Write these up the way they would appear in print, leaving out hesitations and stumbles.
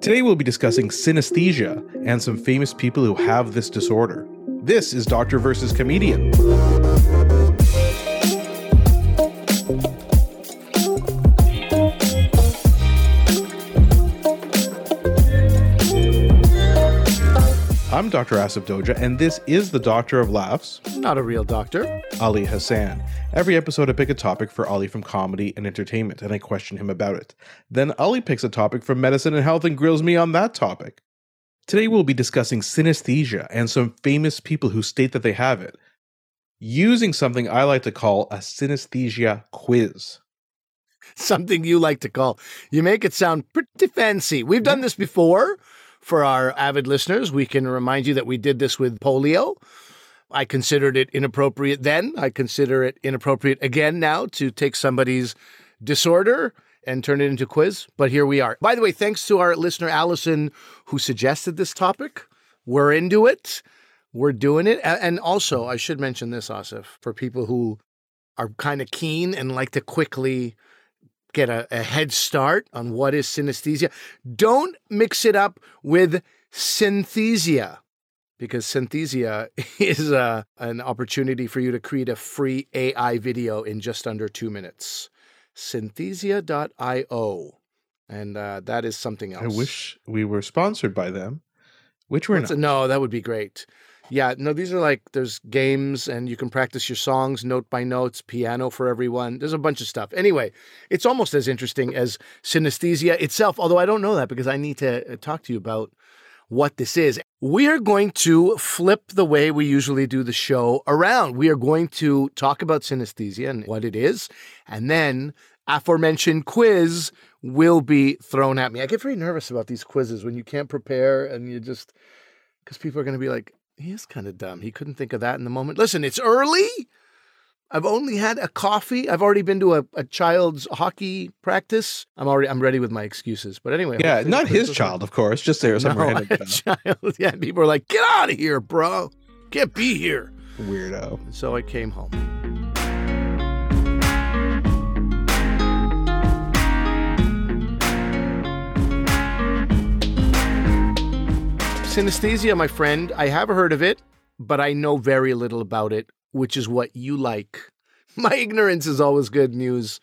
Today we'll be discussing synesthesia and some famous people who have this disorder. This is Doctor versus Comedian. I'm Dr. Asif Doja, and this is the Doctor of Laughs. Not a real doctor. Ali Hassan. Every episode I pick a topic for Ali from comedy and entertainment, and I question him about it. Then Ali picks a topic from medicine and health and grills me on that topic. Today we'll be discussing synesthesia and some famous people who state that they have it, using something I like to call a synesthesia quiz. Something you like to call. You make it sound pretty fancy. We've done this before. For our avid listeners, we can remind you that we did this with polio. I considered it inappropriate then. I consider it inappropriate again now to take somebody's disorder and turn it into a quiz. But here we are. By the way, thanks to our listener, Allison, who suggested this topic. We're into it. We're doing it. And also, I should mention this, Asif, for people who are kind of keen and like to quickly get a head start on what is synesthesia. Don't mix it up with synthesia, because synthesia is an opportunity for you to create a free AI video in just under 2 minutes. Synthesia.io. And that is something else. I wish we were sponsored by them, which we're not. No, that would be great. Yeah, no, these are like, there's games and you can practice your songs note by notes, piano for everyone. There's a bunch of stuff. Anyway, it's almost as interesting as synesthesia itself, although I don't know that because I need to talk to you about what this is. We are going to flip the way we usually do the show around. We are going to talk about synesthesia and what it is, and then aforementioned quiz will be thrown at me. I get very nervous about these quizzes when you can't prepare and you just, because people are going to be like, he is kind of dumb. He couldn't think of that in the moment. Listen, it's early. I've only had a coffee. I've already been to a child's hockey practice. I'm ready with my excuses. But anyway. Yeah, not his child, of course. Just there somewhere. No, a child. Yeah, people are like, get out of here, bro. Can't be here. Weirdo. So I came home. Synesthesia, my friend, I have heard of it, but I know very little about it, which is what you like. My ignorance is always good news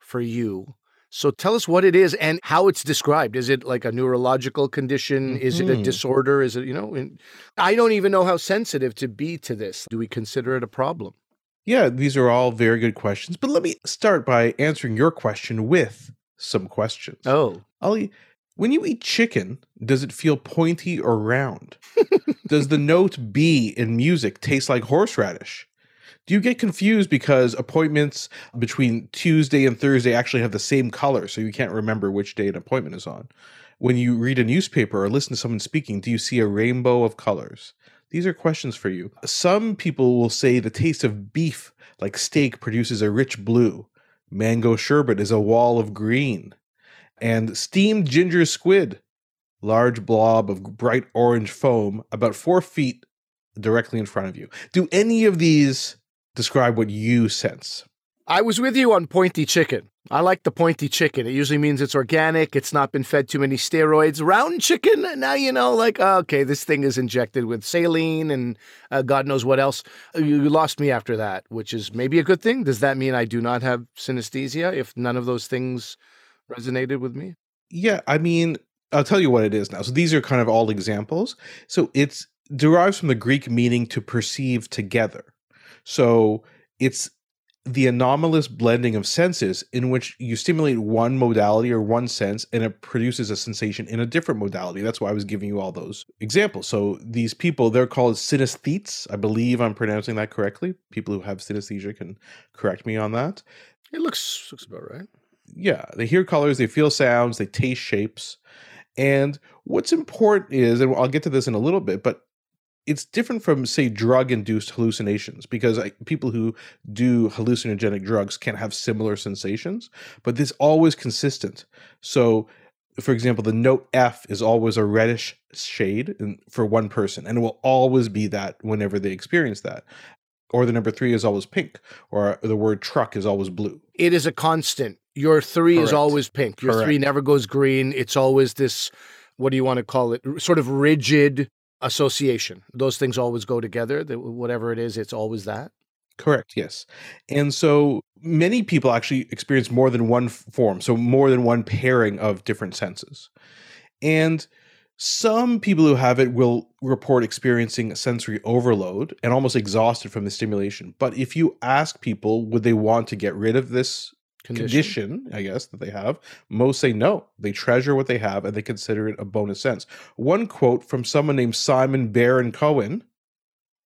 for you. So tell us what it is and how it's described. Is it like a neurological condition? Mm-hmm. Is it a disorder? Is it, you know, I don't even know how sensitive to be to this. Do we consider it a problem? Yeah, these are all very good questions, but let me start by answering your question with some questions. Oh. Ali, when you eat chicken, does it feel pointy or round? Does the note B in music taste like horseradish? Do you get confused because appointments between Tuesday and Thursday actually have the same color, so you can't remember which day an appointment is on? When you read a newspaper or listen to someone speaking, do you see a rainbow of colors? These are questions for you. Some people will say the taste of beef, like steak, produces a rich blue. Mango sherbet is a wall of green. And steamed ginger squid, large blob of bright orange foam, about 4 feet directly in front of you. Do any of these describe what you sense? I was with you on pointy chicken. I like the pointy chicken. It usually means it's organic. It's not been fed too many steroids. Round chicken, now you know, like, okay, this thing is injected with saline and God knows what else. You lost me after that, which is maybe a good thing. Does that mean I do not have synesthesia if none of those things resonated with me? Yeah, I mean, I'll tell you what it is now. So these are kind of all examples. So it's derives from the Greek meaning to perceive together. So it's the anomalous blending of senses in which you stimulate one modality or one sense and it produces a sensation in a different modality. That's why I was giving you all those examples. So these people, they're called synesthetes. I believe I'm pronouncing that correctly. People who have synesthesia can correct me on that. It looks about right. Yeah, they hear colors, they feel sounds, they taste shapes. And what's important is, and I'll get to this in a little bit, but it's different from, say, drug-induced hallucinations, because people who do hallucinogenic drugs can have similar sensations, but this is always consistent. So, for example, the note F is always a reddish shade for one person, and it will always be that whenever they experience that. Or the number 3 is always pink, or the word truck is always blue. It is a constant. your three Correct. Is always pink. Your Correct. Three never goes green. It's always this, what do you want to call it, sort of rigid association. Those things always go together. Whatever it is, it's always that. Correct, yes. And so many people actually experience more than one form, so more than one pairing of different senses. And some people who have it will report experiencing sensory overload and almost exhausted from the stimulation. But if you ask people, would they want to get rid of this condition, I guess, that they have, most say no. They treasure what they have and they consider it a bonus sense. One quote from someone named Simon Baron-Cohen.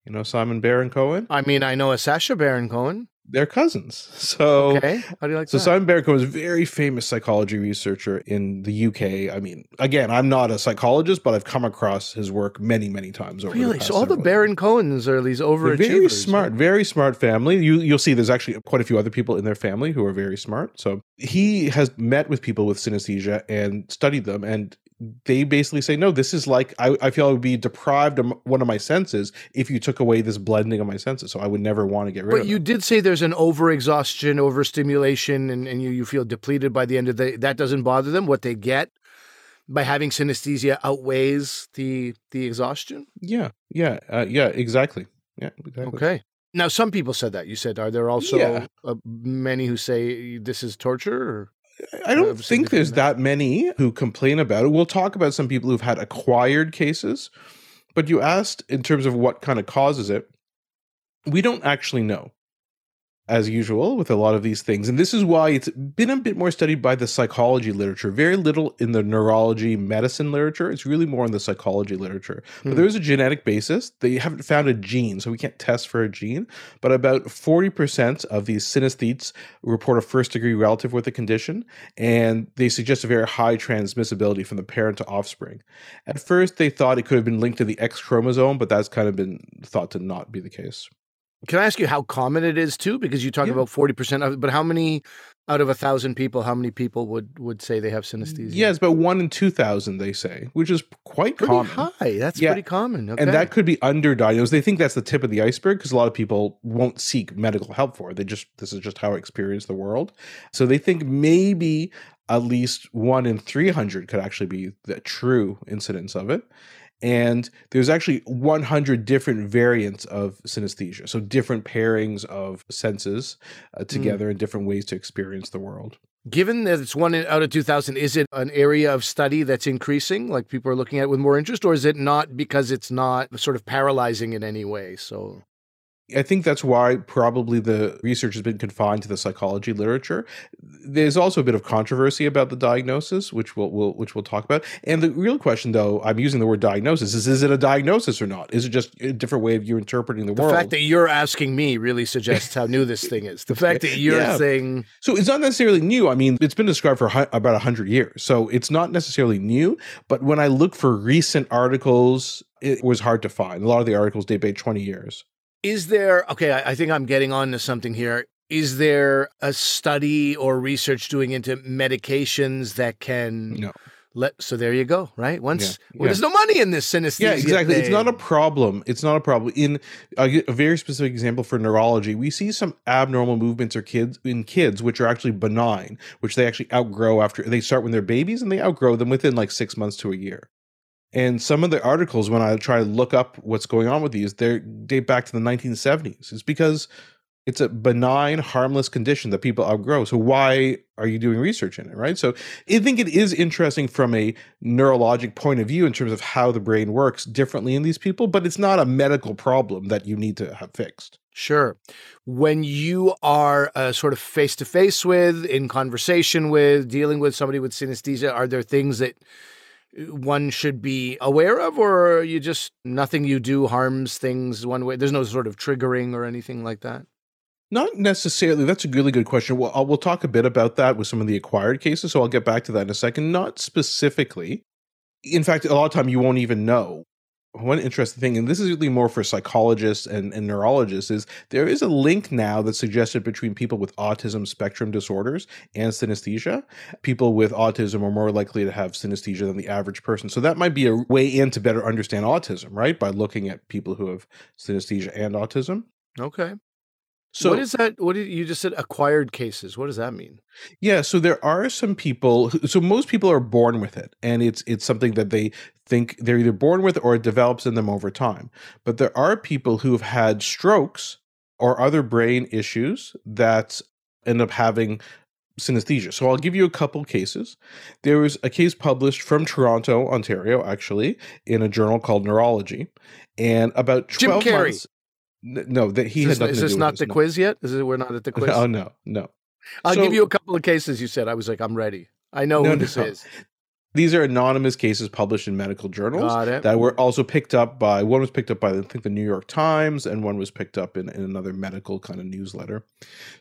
You know Simon Baron-Cohen? I mean, I know a Sacha Baron Cohen. They're cousins. So, okay. How do you like that? Simon Baron-Cohen is a very famous psychology researcher in the UK. I mean, again, I'm not a psychologist, but I've come across his work many, many times over the past. So all the Baron-Cohens are these overachievers. They're very smart family. You'll see there's actually quite a few other people in their family who are very smart. So he has met with people with synesthesia and studied them, and they basically say, no, this is like, I feel I would be deprived of one of my senses if you took away this blending of my senses. So I would never want to get rid of it. But you did say there's an overexhaustion, overstimulation, and you feel depleted by the end of the day. That doesn't bother them. What they get by having synesthesia outweighs the exhaustion? Yeah, exactly. Yeah, exactly. Okay. Now, some people said that. You said, are there also many who say this is torture or? I don't think there's that many who complain about it. We'll talk about some people who've had acquired cases, but you asked in terms of what kind of causes it. We don't actually know, as usual, with a lot of these things. And this is why it's been a bit more studied by the psychology literature, very little in the neurology medicine literature. It's really more in the psychology literature. But there is a genetic basis. They haven't found a gene, so we can't test for a gene. But about 40% of these synesthetes report a first-degree relative with the condition, and they suggest a very high transmissibility from the parent to offspring. At first, they thought it could have been linked to the X chromosome, but that's kind of been thought to not be the case. Can I ask you how common it is too? Because you talk about 40% of it, but how many out of 1,000 people, how many people would say they have synesthesia? Yeah, it's about 1 in 2,000, they say, which is quite common. Pretty high. That's pretty common. Okay. And that could be underdiagnosed. They think that's the tip of the iceberg because a lot of people won't seek medical help for it. This is just how I experience the world. So they think maybe at least 1 in 300 could actually be the true incidence of it. And there's actually 100 different variants of synesthesia, so different pairings of senses together in different ways to experience the world. Given that it's 1 out of 2,000, is it an area of study that's increasing, like people are looking at it with more interest, or is it not because it's not sort of paralyzing in any way? So I think that's why probably the research has been confined to the psychology literature. There's also a bit of controversy about the diagnosis, which we'll talk about. And the real question, though, I'm using the word diagnosis, is it a diagnosis or not? Is it just a different way of you interpreting the world? The fact that you're asking me really suggests how new this thing is. The fact that you're saying... So it's not necessarily new. I mean, it's been described for about 100 years. So it's not necessarily new. But when I look for recent articles, it was hard to find. A lot of the articles date back 20 years. Is there, okay, I think I'm getting on to something here. Is there a study or research doing into medications that can... No. So there you go, right? There's no money in this synesthesia. Yeah, exactly. It's not a problem. It's not a problem. In a very specific example for neurology, we see some abnormal movements in kids, which are actually benign, which they actually outgrow after, they start when they're babies and they outgrow them within like 6 months to a year. And some of the articles, when I try to look up what's going on with these, they date back to the 1970s. It's because it's a benign, harmless condition that people outgrow. So why are you doing research in it, right? So I think it is interesting from a neurologic point of view in terms of how the brain works differently in these people, but it's not a medical problem that you need to have fixed. Sure. When you are sort of face-to-face with, in conversation with, dealing with somebody with synesthesia, are there things that one should be aware of, or you just, nothing you do harms things one way? There's no sort of triggering or anything like that? Not necessarily. That's a really good question. We'll talk a bit about that with some of the acquired cases, so I'll get back to that in a second. Not specifically. In fact, a lot of time you won't even know. One interesting thing, and this is really more for psychologists and neurologists, is there is a link now that's suggested between people with autism spectrum disorders and synesthesia. People with autism are more likely to have synesthesia than the average person. So that might be a way in to better understand autism, right? By looking at people who have synesthesia and autism. Okay. So what is that? What did you just said? Acquired cases. What does that mean? Yeah. So there are some people. So most people are born with it, and it's something that they think they're either born with or it develops in them over time. But there are people who have had strokes or other brain issues that end up having synesthesia. So I'll give you a couple cases. There was a case published from Toronto, Ontario, actually, in a journal called Neurology, and about 12 Jim Carrey. Months. No, that he had nothing to do with this. Is this not the quiz yet? Is it, we're not at the quiz? Oh, no, no. I'll give you a couple of cases you said. I was like, I'm ready. I know who this is. These are anonymous cases published in medical journals that were also picked up by, one was picked up by, I think, the New York Times, and one was picked up in another medical kind of newsletter.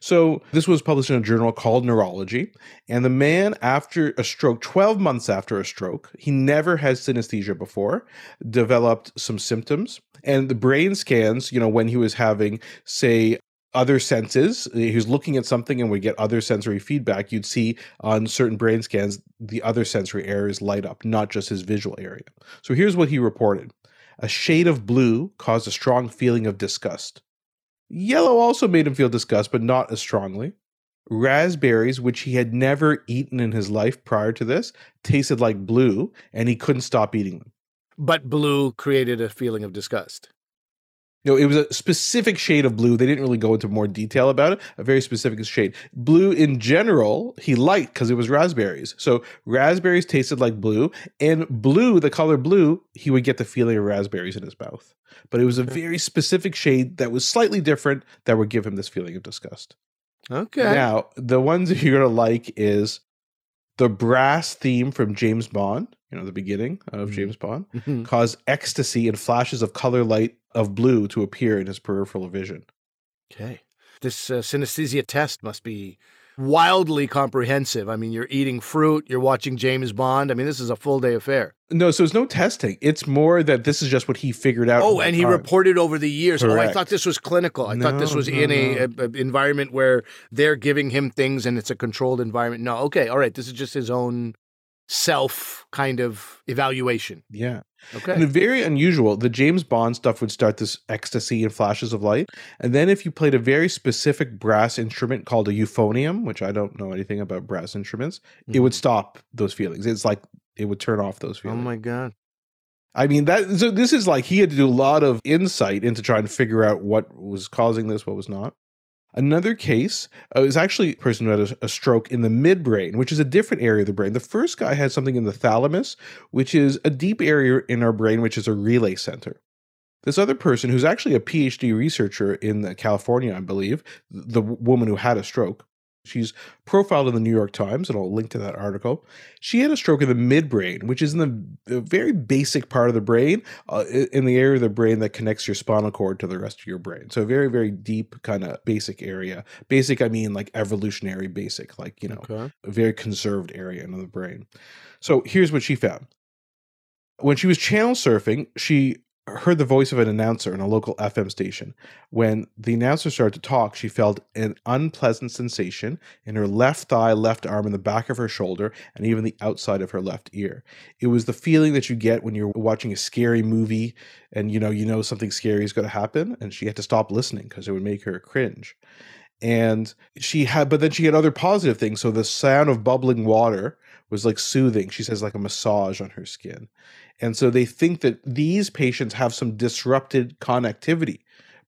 So this was published in a journal called Neurology. And the man, after a stroke, 12 months after a stroke, he never had synesthesia before, developed some symptoms. And the brain scans, you know, when he was having, say, other senses, he was looking at something and would get other sensory feedback, you'd see on certain brain scans, the other sensory areas light up, not just his visual area. So here's what he reported. A shade of blue caused a strong feeling of disgust. Yellow also made him feel disgust, but not as strongly. Raspberries, which he had never eaten in his life prior to this, tasted like blue, and he couldn't stop eating them. But blue created a feeling of disgust. No, it was a specific shade of blue. They didn't really go into more detail about it. A very specific shade. Blue in general, he liked because it was raspberries. So raspberries tasted like blue. And blue, the color blue, he would get the feeling of raspberries in his mouth. But it was a very specific shade that was slightly different that would give him this feeling of disgust. Okay. Now, the ones that you're going to like is the brass theme from James Bond. You know, the beginning of James Bond, caused ecstasy and flashes of color light of blue to appear in his peripheral vision. Okay. This synesthesia test must be wildly comprehensive. I mean, you're eating fruit, you're watching James Bond. I mean, this is a full day affair. No, so it's no testing. It's more that this is just what he figured out. Oh, and he reported over the years. Correct. Oh, I thought this was clinical. I thought this was in an environment where they're giving him things and it's a controlled environment. No, okay, all right. This is just his own self kind of evaluation. Yeah. Okay. And very unusual. The James Bond stuff would start this ecstasy and flashes of light. And then if you played a very specific brass instrument called a euphonium, which I don't know anything about brass instruments, it would stop those feelings. It's like it would turn off those feelings. Oh my God. I mean, that. So this is like he had to do a lot of insight into trying to figure out what was causing this, what was not. Another case is actually a person who had a stroke in the midbrain, which is a different area of the brain. The first guy had something in the thalamus, which is a deep area in our brain, which is a relay center. This other person, who's actually a PhD researcher in California, I believe, the woman who had a stroke, she's profiled in the New York Times, and I'll link to that article. She had a stroke in the midbrain, which is in the very basic part of the brain, in the area of the brain that connects your spinal cord to the rest of your brain. So a very, very deep kind of basic area. Basic, I mean like evolutionary basic, like, you know, a very conserved area in the brain. So here's what she found. When she was channel surfing, she heard the voice of an announcer in a local FM station. When the announcer started to talk, she felt an unpleasant sensation in her left thigh, left arm, in the back of her shoulder, and even the outside of her left ear. It was the feeling that you get when you're watching a scary movie and you know something scary is going to happen, and she had to stop listening because it would make her cringe. And she had other positive things. So the sound of bubbling water was like soothing, she says, like a massage on her skin. And so they think that these patients have some disrupted connectivity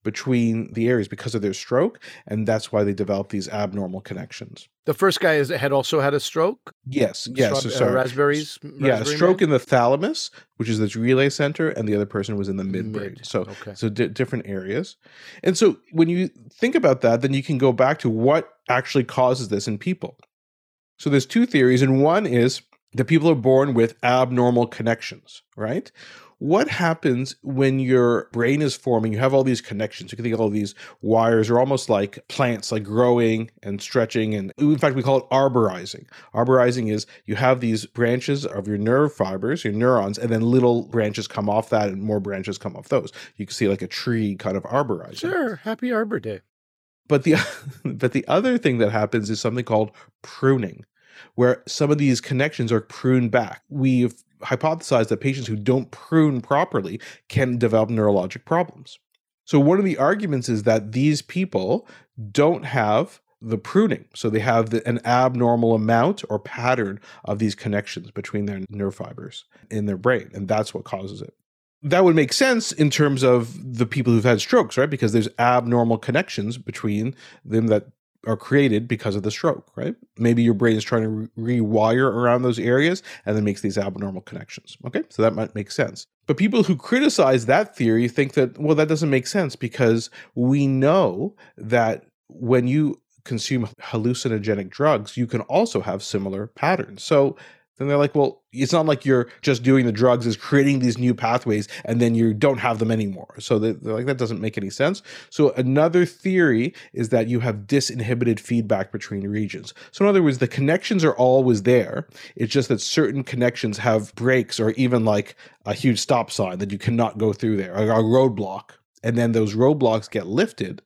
between the areas because of their stroke, and that's why they develop these abnormal connections. The first guy had also had a stroke? Yes. Stroke in the thalamus, which is this relay center, and the other person was in the midbrain. So different areas. And so when you think about that, then you can go back to what actually causes this in people. So there's two theories, and one is that people are born with abnormal connections, right? What happens when your brain is forming? You have all these connections. You can think of all these wires are almost like plants, like growing and stretching. And in fact, we call it arborizing. Arborizing is you have these branches of your nerve fibers, your neurons, and then little branches come off that and more branches come off those. You can see like a tree kind of arborizing. Sure. Happy Arbor Day. But the other thing that happens is something called pruning, where some of these connections are pruned back. We've hypothesized that patients who don't prune properly can develop neurologic problems. So one of the arguments is that these people don't have the pruning. So they have an abnormal amount or pattern of these connections between their nerve fibers in their brain. And that's what causes it. That would make sense in terms of the people who've had strokes, right? Because there's abnormal connections between them that are created because of the stroke, right? Maybe your brain is trying to rewire around those areas and then makes these abnormal connections, okay? So that might make sense. But people who criticize that theory think that, well, that doesn't make sense because we know that when you consume hallucinogenic drugs, you can also have similar patterns. So then they're like, well, it's not like you're just doing the drugs is creating these new pathways and then you don't have them anymore. So they're like, that doesn't make any sense. So another theory is that you have disinhibited feedback between regions. So in other words, the connections are always there. It's just that certain connections have breaks or even like a huge stop sign that you cannot go through there, or a roadblock. And then those roadblocks get lifted.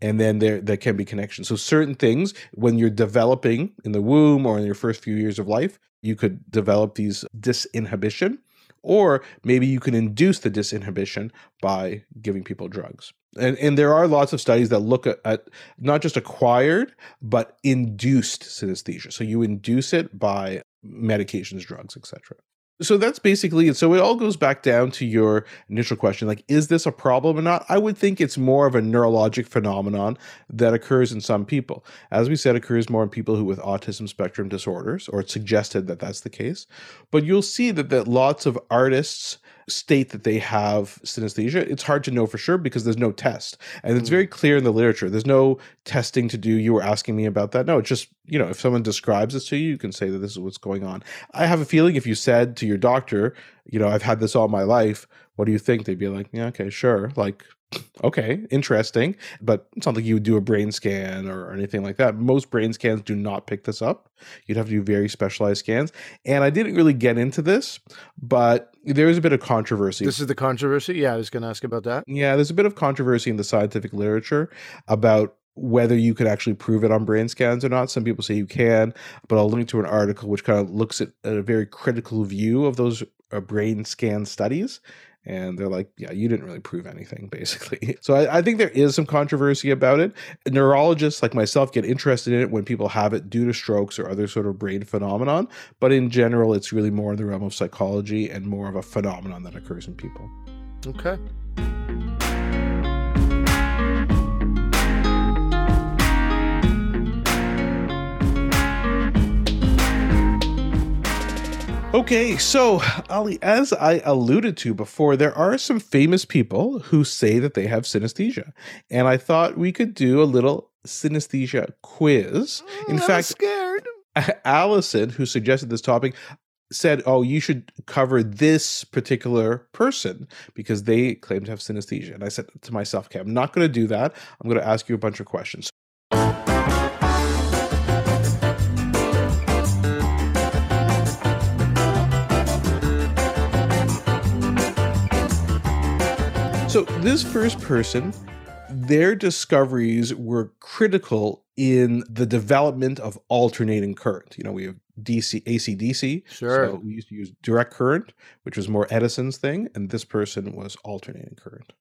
And then there can be connections. So certain things, when you're developing in the womb or in your first few years of life, you could develop these disinhibition, or maybe you can induce the disinhibition by giving people drugs. And there are lots of studies that look at not just acquired, but induced synesthesia. So you induce it by medications, drugs, etc. So that's basically it. So it all goes back down to your initial question, like, is this a problem or not? I would think it's more of a neurologic phenomenon that occurs in some people. As we said, it occurs more in people who with autism spectrum disorders, or it's suggested that that's the case. But you'll see that lots of artists state that they have synesthesia. It's hard to know for sure because there's no test. And it's very clear in the literature. There's no testing to do. You were asking me about that. No, it's just, you know, if someone describes this to you, you can say that this is what's going on. I have a feeling if you said to your doctor, you know, I've had this all my life, what do you think? They'd be like, yeah, okay, sure. Like, okay, interesting. But it's not like you would do a brain scan or anything like that. Most brain scans do not pick this up. You'd have to do very specialized scans. And I didn't really get into this, but there is a bit of controversy. This is the controversy? Yeah, I was going to ask about that. Yeah, there's a bit of controversy in the scientific literature about whether you could actually prove it on brain scans or not. Some people say you can, but I'll link to an article which kind of looks at a very critical view of those brain scan studies. And they're like, yeah, you didn't really prove anything, basically. So I think there is some controversy about it. Neurologists like myself get interested in it when people have it due to strokes or other sort of brain phenomenon. But in general, it's really more in the realm of psychology and more of a phenomenon that occurs in people. Okay. Okay, so Ali, as I alluded to before, there are some famous people who say that they have synesthesia. And I thought we could do a little synesthesia quiz. In fact, scared. Allison, who suggested this topic, said, oh, you should cover this particular person because they claim to have synesthesia. And I said to myself, okay, I'm not going to do that. I'm going to ask you a bunch of questions. So this first person, their discoveries were critical in the development of alternating current. You know, we have DC, AC-DC. Sure. So we used to use direct current, which was more Edison's thing. And this person was alternating current.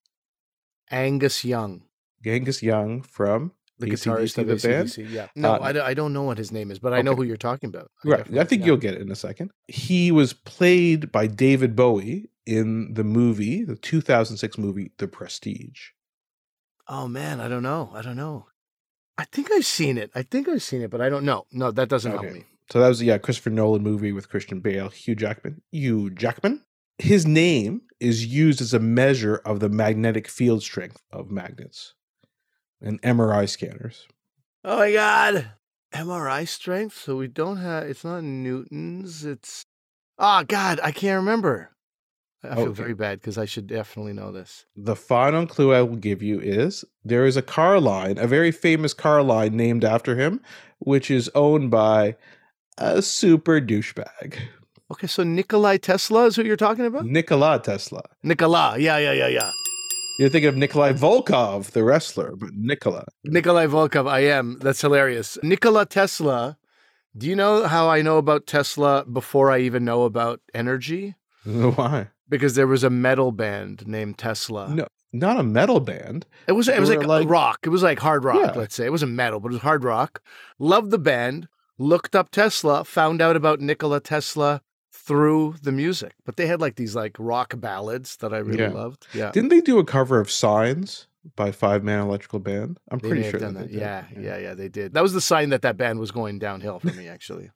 Angus Young. Angus Young from the guitarist of AC/DC, yeah. No, I don't know what his name is, but I know who you're talking about. Right. I think you'll get it in a second. He was played by David Bowie in the movie, the 2006 movie, The Prestige. Oh, man, I don't know. I think I've seen it, but I don't know. No, that doesn't help me. So that was, yeah, Christopher Nolan movie with Christian Bale, Hugh Jackman. His name is used as a measure of the magnetic field strength of magnets and MRI scanners. Oh, my God. MRI strength? So we don't have, it's not newtons, it's, oh, God, I can't remember. I feel very bad because I should definitely know this. The final clue I will give you is there is a car line, a very famous car line named after him, which is owned by a super douchebag. Okay, so Nikola Tesla is who you're talking about? Nikola Tesla. Yeah. You're thinking of Nikolai Volkov, the wrestler, but Nikola. Nikolai Volkov, I am. That's hilarious. Nikola Tesla. Do you know how I know about Tesla before I even know about energy? Why? Because there was a metal band named Tesla. No, not a metal band. It was like rock. It was like hard rock, let's say. It wasn't metal, but it was hard rock. Loved the band, looked up Tesla, found out about Nikola Tesla through the music. But they had like these like rock ballads that I really loved. Yeah. Didn't they do a cover of Signs by Five Man Electrical Band? I'm pretty sure that they did. Yeah, they did. That was the sign that band was going downhill for me, actually.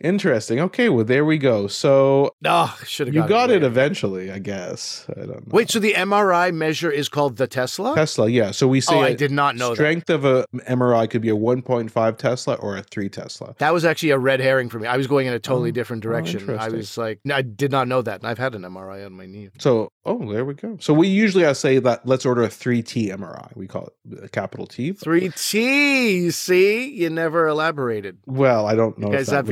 Interesting. Okay, well, there we go. So you got it eventually, I guess. I don't know. Wait, so the MRI measure is called the Tesla? Tesla, yeah. So we say I did not know strength that. Of a MRI could be a 1.5 Tesla or a 3 Tesla. That was actually a red herring for me. I was going in a totally different direction. I was like, I did not know that. And I've had an MRI on my knee. So, there we go. So we usually say that let's order a 3T MRI. We call it a capital T. 3T, you see? You never elaborated. Well, I don't know. You guys have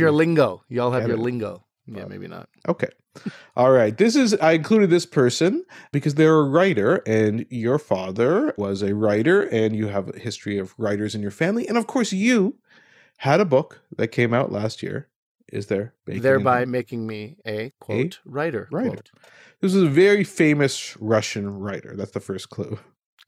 your lingo. You all have your lingo. Yeah, maybe not. Okay. All right. I included this person because they're a writer and your father was a writer and you have a history of writers in your family. And of course, you had a book that came out last year. Making me a, quote, writer. Quote. This is a very famous Russian writer. That's the first clue.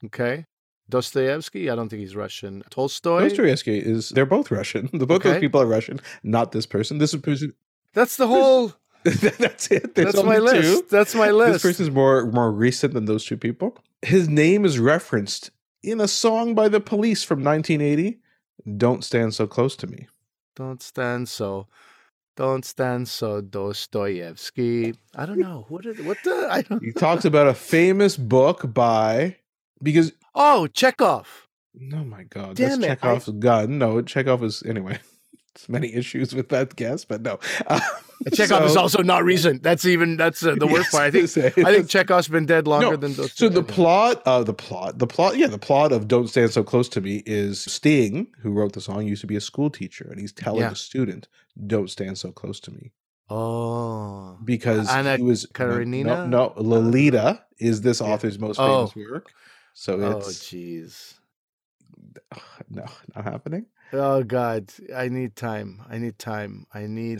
Okay. Dostoevsky? I don't think he's Russian. Tolstoy? Dostoevsky is, they're both Russian. The book of people are Russian, not this person. This person. That's the whole. That's it. That's my list. That's my list. This person is more recent than those two people. His name is referenced in a song by the Police from 1980. Don't Stand So Close to Me. Don't stand so Dostoevsky. I don't know. He talks about a famous book by, because. Oh, Chekhov. Oh my God. Damn, that's Chekhov's gun. No, Chekhov is, anyway, it's many issues with that guess, but no. Chekhov is also not recent. That's the worst part. I think Chekhov's been dead longer than Dostoevsky. So the plot of Don't Stand So Close to Me is Sting, who wrote the song, used to be a school teacher, and he's telling a student, don't stand so close to me. Oh. Because Anna he was Karenina? No, Lolita is this author's most famous work. So jeez. No, not happening. Oh, God. I need time.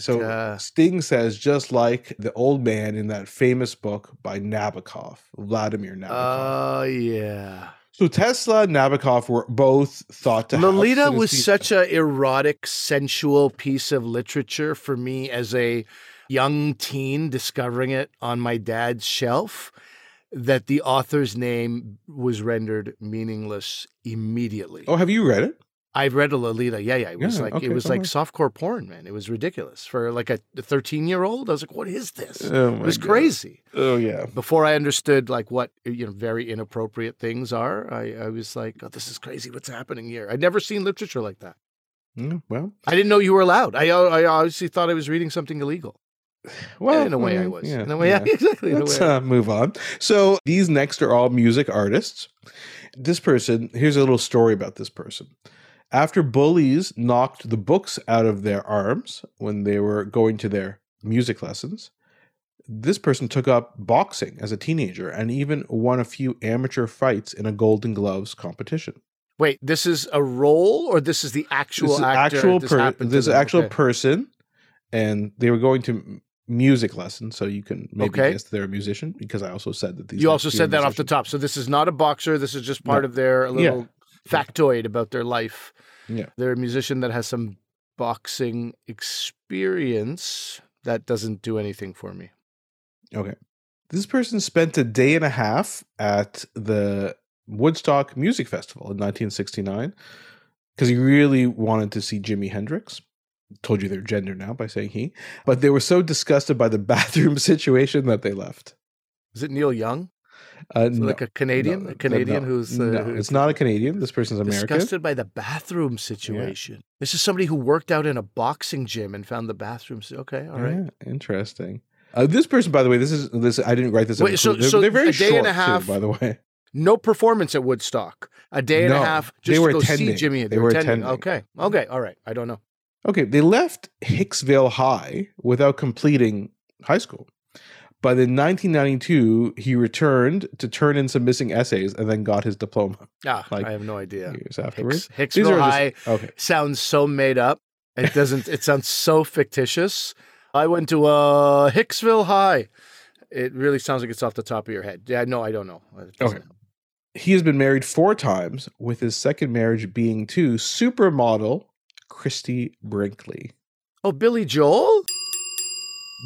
So Sting says, just like the old man in that famous book by Nabokov, Vladimir Nabokov. Oh, yeah. So Tesla and Nabokov were both thought to have. Lolita was such an erotic, sensual piece of literature for me as a young teen discovering it on my dad's shelf that the author's name was rendered meaningless immediately. Oh, have you read it? I've read a Lolita. Yeah. It was like softcore porn, man. It was ridiculous for like a 13-year-old. I was like, what is this? Oh, it was crazy. Oh yeah. Before I understood like what, very inappropriate things are, I was like, oh, this is crazy. What's happening here? I'd never seen literature like that. Well, I didn't know you were allowed. I obviously thought I was reading something illegal. Well, in a way I was. Yeah, in a way, exactly. Let's move on. So these next are all music artists. This person, here's a little story about this person. After bullies knocked the books out of their arms when they were going to their music lessons, this person took up boxing as a teenager and even won a few amateur fights in a Golden Gloves competition. Wait, this is a role or this is the actual actor? This is an actual person, and they were going to music lesson, so you can maybe guess they're a musician, because I also said that these. You also said that off the top. So this is not a boxer. This is just part of their little factoid about their life. Yeah, they're a musician that has some boxing experience. That doesn't do anything for me. Okay, this person spent a day and a half at the Woodstock Music Festival in 1969 because he really wanted to see Jimi Hendrix. Told you their gender now by saying he, but they were so disgusted by the bathroom situation that they left. Is it Neil Young? No, like a Canadian it's not a Canadian. This person's American. Disgusted by the bathroom situation. Yeah. This is somebody who worked out in a boxing gym and found the bathrooms. Okay, all right. Yeah, interesting. This person, by the way, this. I didn't write this. Wait, so they're very a day short and a half, too, by the way. No performance at Woodstock. A day and a half. Just to go attending. See Jimmy. They were attending. Okay. All right. I don't know. Okay, they left Hicksville High without completing high school. But in 1992, he returned to turn in some missing essays and then got his diploma. I have no idea. Years afterwards. Hicksville High sounds so made up. It doesn't. It sounds so fictitious. I went to Hicksville High. It really sounds like it's off the top of your head. Yeah, no, I don't know. Okay. Know. He has been married 4 times, with his second marriage being to supermodel Christie Brinkley. Oh, Billy Joel?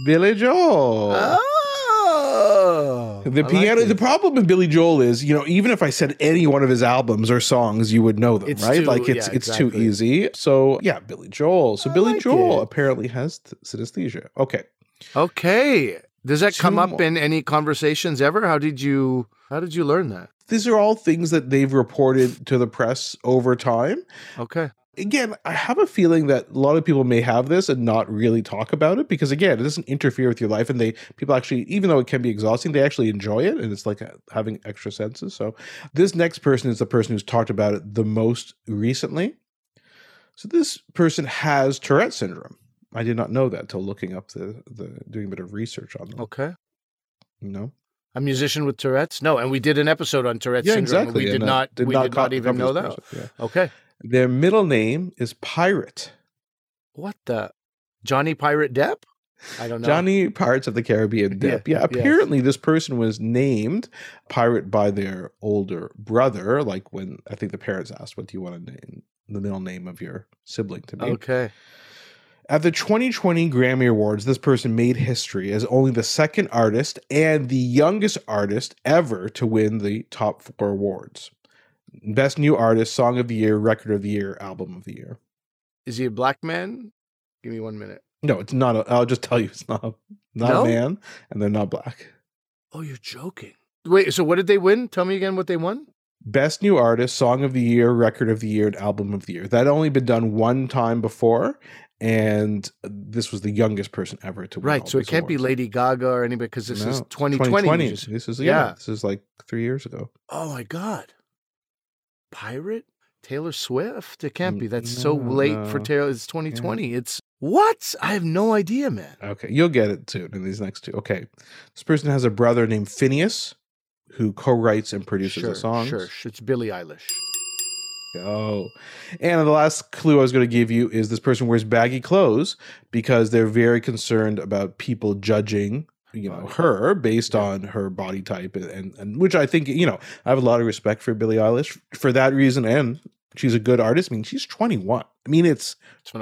Billy Joel. Oh. The piano. Like the problem with Billy Joel is, you know, even if I said any one of his albums or songs, you would know them, right? It's too easy. So yeah, Billy Joel. So Billy Joel apparently has synesthesia. Okay. Okay. Does that come up in any conversations ever? How did you learn that? These are all things that they've reported to the press over time. Okay. Again, I have a feeling that a lot of people may have this and not really talk about it because, again, it doesn't interfere with your life. And people actually, even though it can be exhausting, they actually enjoy it. And it's like having extra senses. So this next person is the person who's talked about it the most recently. So this person has Tourette's syndrome. I did not know that till looking up doing a bit of research on them. Okay. No. A musician with Tourette's? No. And we did an episode on Tourette's syndrome. Exactly. We did not even know that. Yeah. Okay. Their middle name is Pirate. What the? Johnny Pirate Depp? I don't know. Johnny Pirates of the Caribbean Depp. Yeah. Apparently, this person was named Pirate by their older brother. Like when I think the parents asked, what do you want to name the middle name of your sibling to be? Okay. At the 2020 Grammy Awards, this person made history as only the second artist and the youngest artist ever to win the top 4 awards. Best New Artist, Song of the Year, Record of the Year, Album of the Year. Is he a black man? Give me 1 minute. No, it's not. I'll just tell you, it's not a man, and they're not black. Oh, you're joking. Wait, so what did they win? Tell me again what they won. Best New Artist, Song of the Year, Record of the Year, and Album of the Year. That had only been done 1 time before, and this was the youngest person ever to win. Right, so it can't be Lady Gaga or anybody, because this is 2020. This is like 3 years ago. Oh, my God. Pirate? Taylor Swift? It can't be. That's so late for Taylor. It's 2020. Yeah. It's what? I have no idea, man. Okay. You'll get it soon in these next 2. Okay. This person has a brother named Finneas who co-writes and produces the songs. Sure. It's Billie Eilish. Oh. And the last clue I was going to give you is this person wears baggy clothes because they're very concerned about people judging her based on her body type, and which I think, I have a lot of respect for Billie Eilish for that reason, and she's a good artist. I mean, she's 21. I mean, it's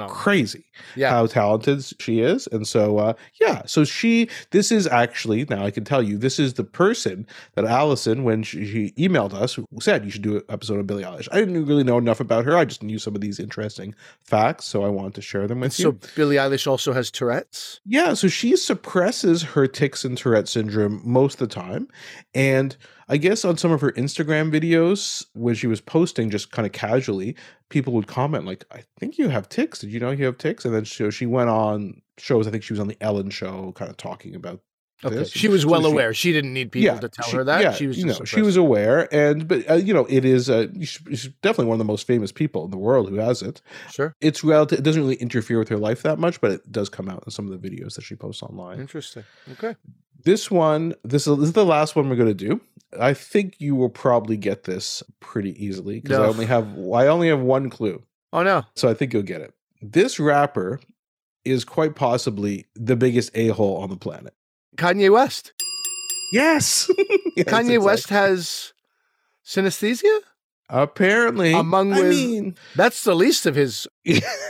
crazy how talented she is. And so, this is actually, now I can tell you, this is the person that Allison, when she emailed us, said you should do an episode on Billie Eilish. I didn't really know enough about her. I just knew some of these interesting facts, so I wanted to share them with you. So Billie Eilish also has Tourette's? Yeah, so she suppresses her tics and Tourette's syndrome most of the time. And I guess on some of her Instagram videos, when she was posting just kind of casually, people would comment like, I think you have tics. Did you know you have tics? And then she went on shows. I think she was on the Ellen show kind of talking about this. She was aware. She didn't need people to tell her that. Yeah, she was she was aware. But it is she's definitely one of the most famous people in the world who has it. Sure. It's relative. It doesn't really interfere with her life that much, but it does come out in some of the videos that she posts online. Interesting. Okay. This is the last one we're going to do. I think you will probably get this pretty easily because I only have 1 clue. Oh, no. So I think you'll get it. This rapper is quite possibly the biggest a-hole on the planet. Kanye West. Yes. West has synesthesia? Apparently. That's the least of his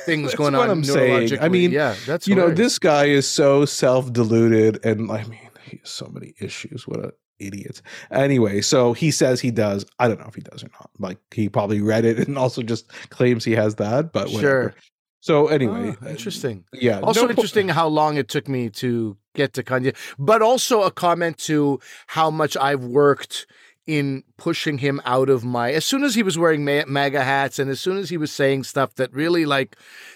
things going on neurologically. That's this guy is so self-deluded and he has so many issues. What an idiot. Anyway, so he says he does. I don't know if he does or not. Like he probably read it and also just claims he has that, but whatever. Sure. So anyway. Oh, interesting. Yeah. Also interesting how long it took me to get to Kanye, but also a comment to how much I've worked in pushing him out of as soon as he was wearing MAGA hats and as soon as he was saying stuff that really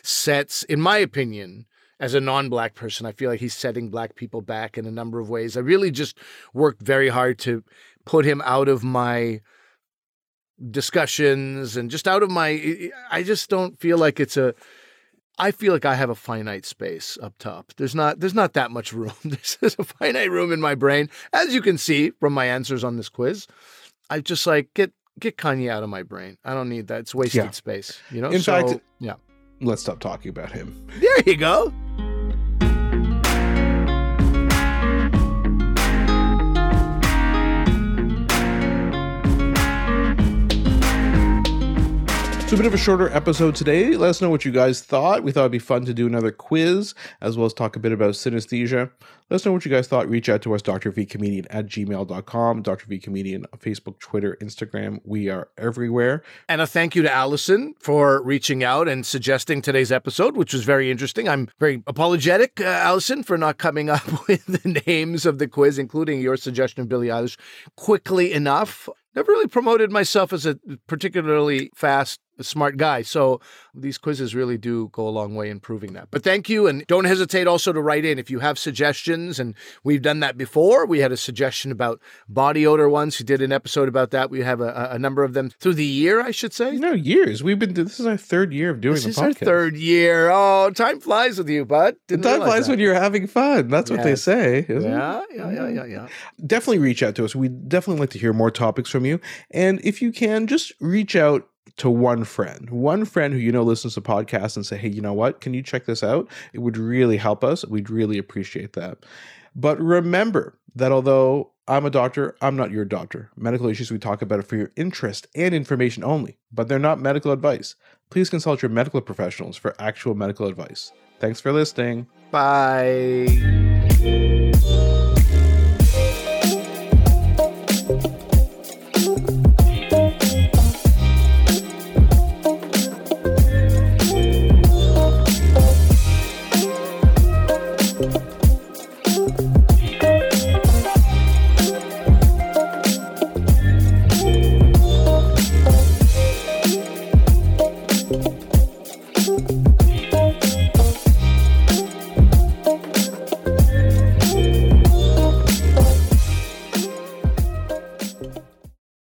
sets, in my opinion, as a non-black person, I feel like he's setting black people back in a number of ways. I really just worked very hard to put him out of my discussions and just out of my, I just don't feel like it's a, I feel like I have a finite space up top. There's not that much room. There's a finite room in my brain, as you can see from my answers on this quiz. I just get Kanye out of my brain. I don't need that. It's wasted space. In fact, let's stop talking about him. There you go. bit of a shorter episode today. Let us know what you guys thought. We thought it'd be fun to do another quiz, as well as talk a bit about synesthesia. Let us know what you guys thought. Reach out to us, drvcomedian@gmail.com, drvcomedian on Facebook, Twitter, Instagram. We are everywhere. And a thank you to Allison for reaching out and suggesting today's episode, which was very interesting. I'm very apologetic, Allison, for not coming up with the names of the quiz, including your suggestion of Billie Eilish, quickly enough. Never really promoted myself as a particularly fast, smart guy. So these quizzes really do go a long way in proving that. But thank you. And don't hesitate also to write in if you have suggestions. And we've done that before. We had a suggestion about body odor once. We did an episode about that. We have a number of them through the year, I should say. No, years. This is our third year of doing the podcast. This is our third year. Oh, time flies with you, bud. Time flies when you're having fun. That's what they say, isn't it? Yeah. Definitely reach out to us. We'd definitely like to hear more topics from you. And if you can, just reach out to one friend who you know listens to podcasts and say, hey, you know what? Can you check this out? It would really help us. We'd really appreciate that. But remember that although I'm a doctor, I'm not your doctor. Medical issues we talk about are for your interest and information only, but they're not medical advice. Please consult your medical professionals for actual medical advice. Thanks for listening. Bye.